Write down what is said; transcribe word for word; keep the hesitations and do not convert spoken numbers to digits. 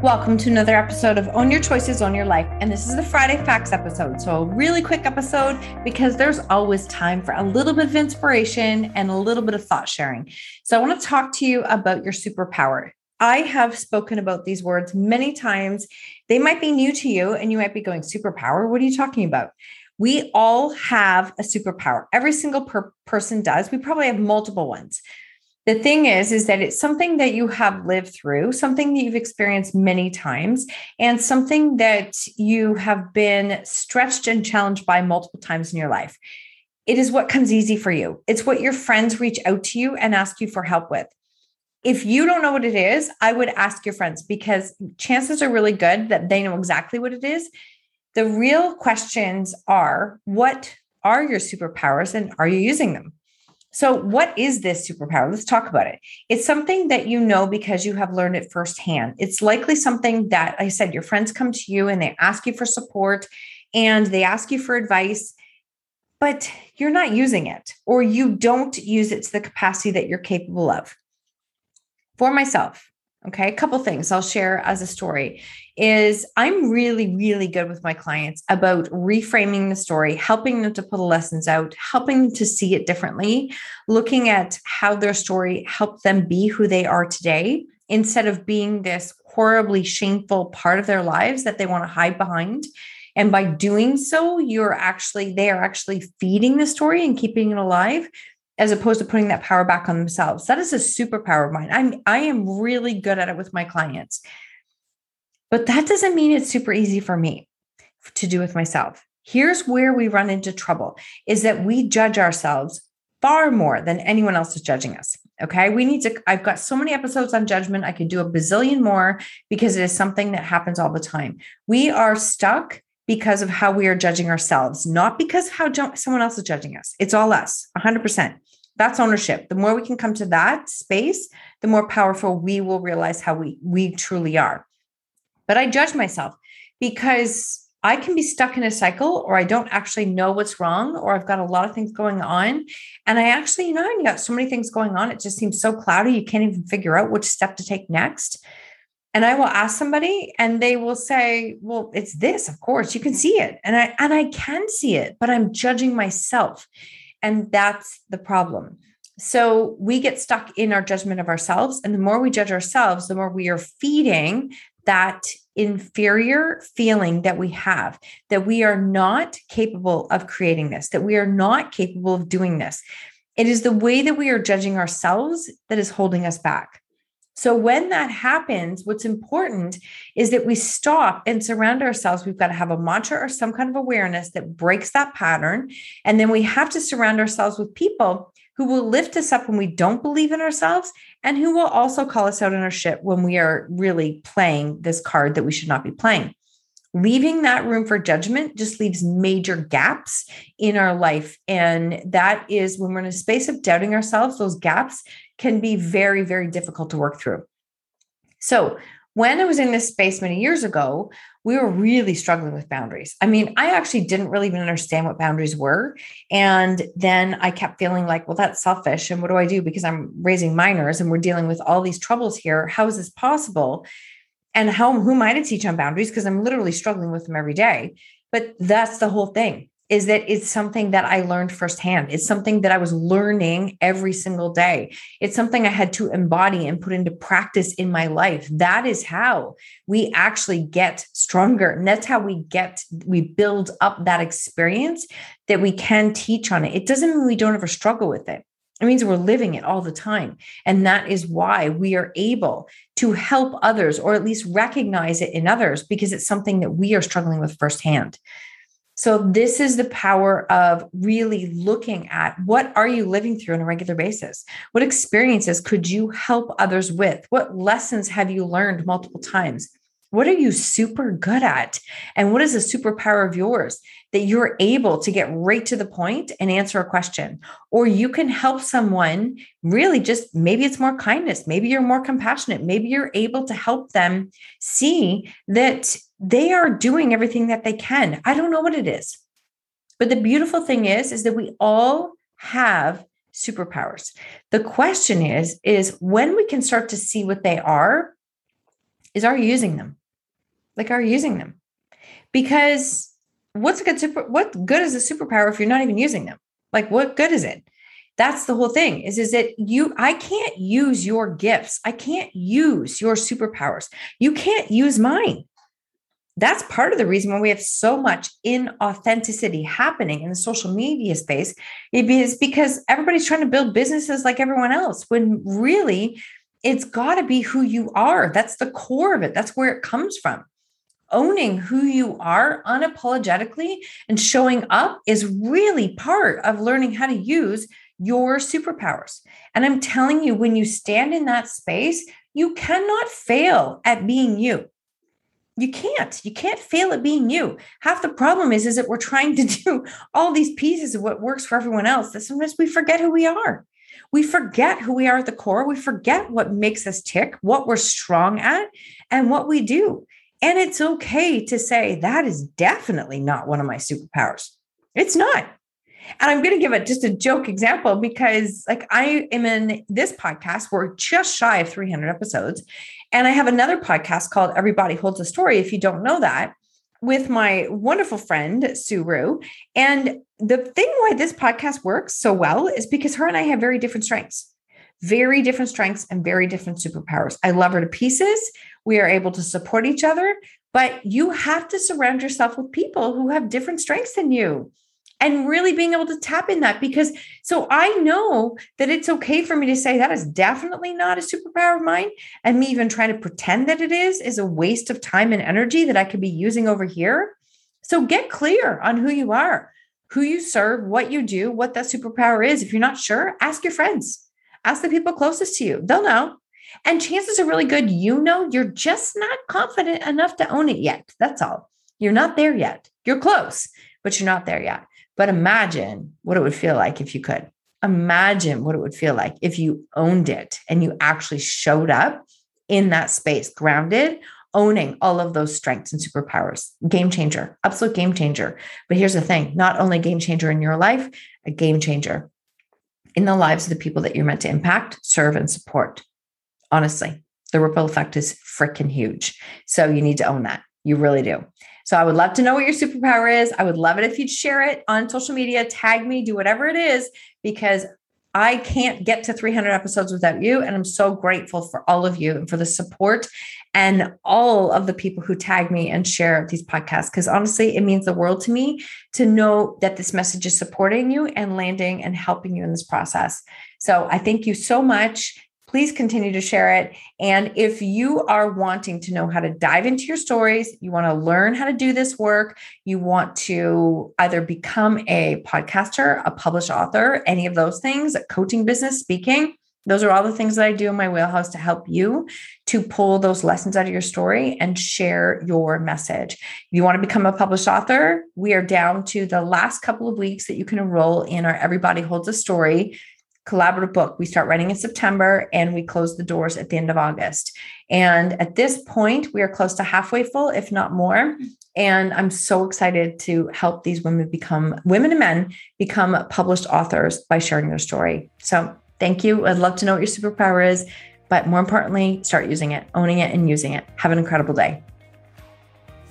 Welcome to another episode of Own Your Choices, Own Your Life. And this is the Friday Facts episode. So a really quick episode because there's always time for a little bit of inspiration and a little bit of thought sharing. So I want to talk to you about your superpower. I have spoken about these words many times. They might be new to you and you might be going, superpower? What are you talking about? We all have a superpower. Every single per- person does. We probably have multiple ones. The thing is, is that it's something that you have lived through, something that you've experienced many times, and something that you have been stretched and challenged by multiple times in your life. It is what comes easy for you. It's what your friends reach out to you and ask you for help with. If you don't know what it is, I would ask your friends because chances are really good that they know exactly what it is. The real questions are, what are your superpowers and are you using them? So what is this superpower? Let's talk about it. It's something that you know because you have learned it firsthand. It's likely something that, like I said, your friends come to you and they ask you for support and they ask you for advice, but you're not using it or you don't use it to the capacity that you're capable of. For myself, okay, a couple things I'll share as a story is I'm really, really good with my clients about reframing the story, helping them to pull the lessons out, helping them to see it differently, looking at how their story helped them be who they are today instead of being this horribly shameful part of their lives that they want to hide behind. And by doing so, you're actually, they are actually feeding the story and keeping it alive, as opposed to putting that power back on themselves. That is a superpower of mine. I'm, I am really good at it with my clients, but that doesn't mean it's super easy for me to do with myself. Here's where we run into trouble is that we judge ourselves far more than anyone else is judging us. Okay. We need to, I've got so many episodes on judgment. I could do a bazillion more because it is something that happens all the time. We are stuck because of how we are judging ourselves, not because of how someone else is judging us. It's all us, one hundred percent. That's ownership. The more we can come to that space, the more powerful we will realize how we, we truly are. But I judge myself because I can be stuck in a cycle or I don't actually know what's wrong or I've got a lot of things going on. And I actually, you know, I've got so many things going on. It just seems so cloudy. You can't even figure out which step to take next. And I will ask somebody and they will say, well, it's this, of course, you can see it. And I, and I can see it, but I'm judging myself. And that's the problem. So we get stuck in our judgment of ourselves. And the more we judge ourselves, the more we are feeding that inferior feeling that we have, that we are not capable of creating this, that we are not capable of doing this. It is the way that we are judging ourselves that is holding us back. So when that happens, what's important is that we stop and surround ourselves. We've got to have a mantra or some kind of awareness that breaks that pattern. And then we have to surround ourselves with people who will lift us up when we don't believe in ourselves and who will also call us out on our shit when we are really playing this card that we should not be playing. Leaving that room for judgment just leaves major gaps in our life. And that is when we're in a space of doubting ourselves, those gaps can be very, very difficult to work through. So when I was in this space many years ago, we were really struggling with boundaries. I mean, I actually didn't really even understand what boundaries were. And then I kept feeling like, well, that's selfish. And what do I do? Because I'm raising minors and we're dealing with all these troubles here. How is this possible? And how, who am I to teach on boundaries? Because I'm literally struggling with them every day. But that's the whole thing. is that it's something that I learned firsthand. It's something that I was learning every single day. It's something I had to embody and put into practice in my life. That is how we actually get stronger. And that's how we get, we build up that experience that we can teach on it. It doesn't mean we don't ever struggle with it. It means we're living it all the time. And that is why we are able to help others, or at least recognize it in others, because it's something that we are struggling with firsthand. So this is the power of really looking at, what are you living through on a regular basis? What experiences could you help others with? What lessons have you learned multiple times? What are you super good at? And what is a superpower of yours that you're able to get right to the point and answer a question? Or you can help someone really just, maybe it's more kindness. Maybe you're more compassionate. Maybe you're able to help them see that they are doing everything that they can. I don't know what it is. But the beautiful thing is, is that we all have superpowers. The question is, is when we can start to see what they are, is are you using them? Like, are you using them? Because what's a good super, what good is a superpower if you're not even using them? Like, what good is it? That's the whole thing is, is that you, I can't use your gifts. I can't use your superpowers. You can't use mine. That's part of the reason why we have so much inauthenticity happening in the social media space. It is because everybody's trying to build businesses like everyone else, when really it's got to be who you are. That's the core of it. That's where it comes from. Owning who you are unapologetically and showing up is really part of learning how to use your superpowers. And I'm telling you, when you stand in that space, you cannot fail at being you. You can't. You can't fail at being you. Half the problem is, is that we're trying to do all these pieces of what works for everyone else, that sometimes we forget who we are. We forget who we are at the core. We forget what makes us tick, what we're strong at, and what we do. And it's okay to say, that is definitely not one of my superpowers. It's not. And I'm going to give it just a joke example, because like I am in this podcast, we're just shy of three hundred episodes. And I have another podcast called Everybody Holds a Story, if you don't know that, with my wonderful friend, Sue Rue. And the thing why this podcast works so well is because her and I have very different strengths, very different strengths and very different superpowers. I love her to pieces. We are able to support each other, but you have to surround yourself with people who have different strengths than you. And really being able to tap in that, because so I know that it's okay for me to say that is definitely not a superpower of mine. And me even trying to pretend that it is, is a waste of time and energy that I could be using over here. So get clear on who you are, who you serve, what you do, what that superpower is. If you're not sure, ask your friends, ask the people closest to you. They'll know. And chances are really good. You know, you're just not confident enough to own it yet. That's all. You're not there yet. You're close, but you're not there yet. But imagine what it would feel like if you could. Imagine what it would feel like if you owned it and you actually showed up in that space, grounded, owning all of those strengths and superpowers. Game changer, absolute game changer. But here's the thing, not only game changer in your life, a game changer in the lives of the people that you're meant to impact, serve, and support. Honestly, the ripple effect is freaking huge. So you need to own that. You really do. So I would love to know what your superpower is. I would love it if you'd share it on social media, tag me, do whatever it is, because I can't get to three hundred episodes without you. And I'm so grateful for all of you and for the support and all of the people who tag me and share these podcasts. Because honestly, it means the world to me to know that this message is supporting you and landing and helping you in this process. So I thank you so much. Please continue to share it. And if you are wanting to know how to dive into your stories, you want to learn how to do this work, you want to either become a podcaster, a published author, any of those things, coaching business, speaking, those are all the things that I do in my wheelhouse to help you to pull those lessons out of your story and share your message. If you want to become a published author, we are down to the last couple of weeks that you can enroll in our Everybody Holds a Story collaborative book. We start writing in September and we close the doors at the end of August. And at this point, we are close to halfway full, if not more. And I'm so excited to help these women become, women and men become published authors by sharing their story. So thank you. I'd love to know what your superpower is, but more importantly, start using it, owning it, and using it. Have an incredible day.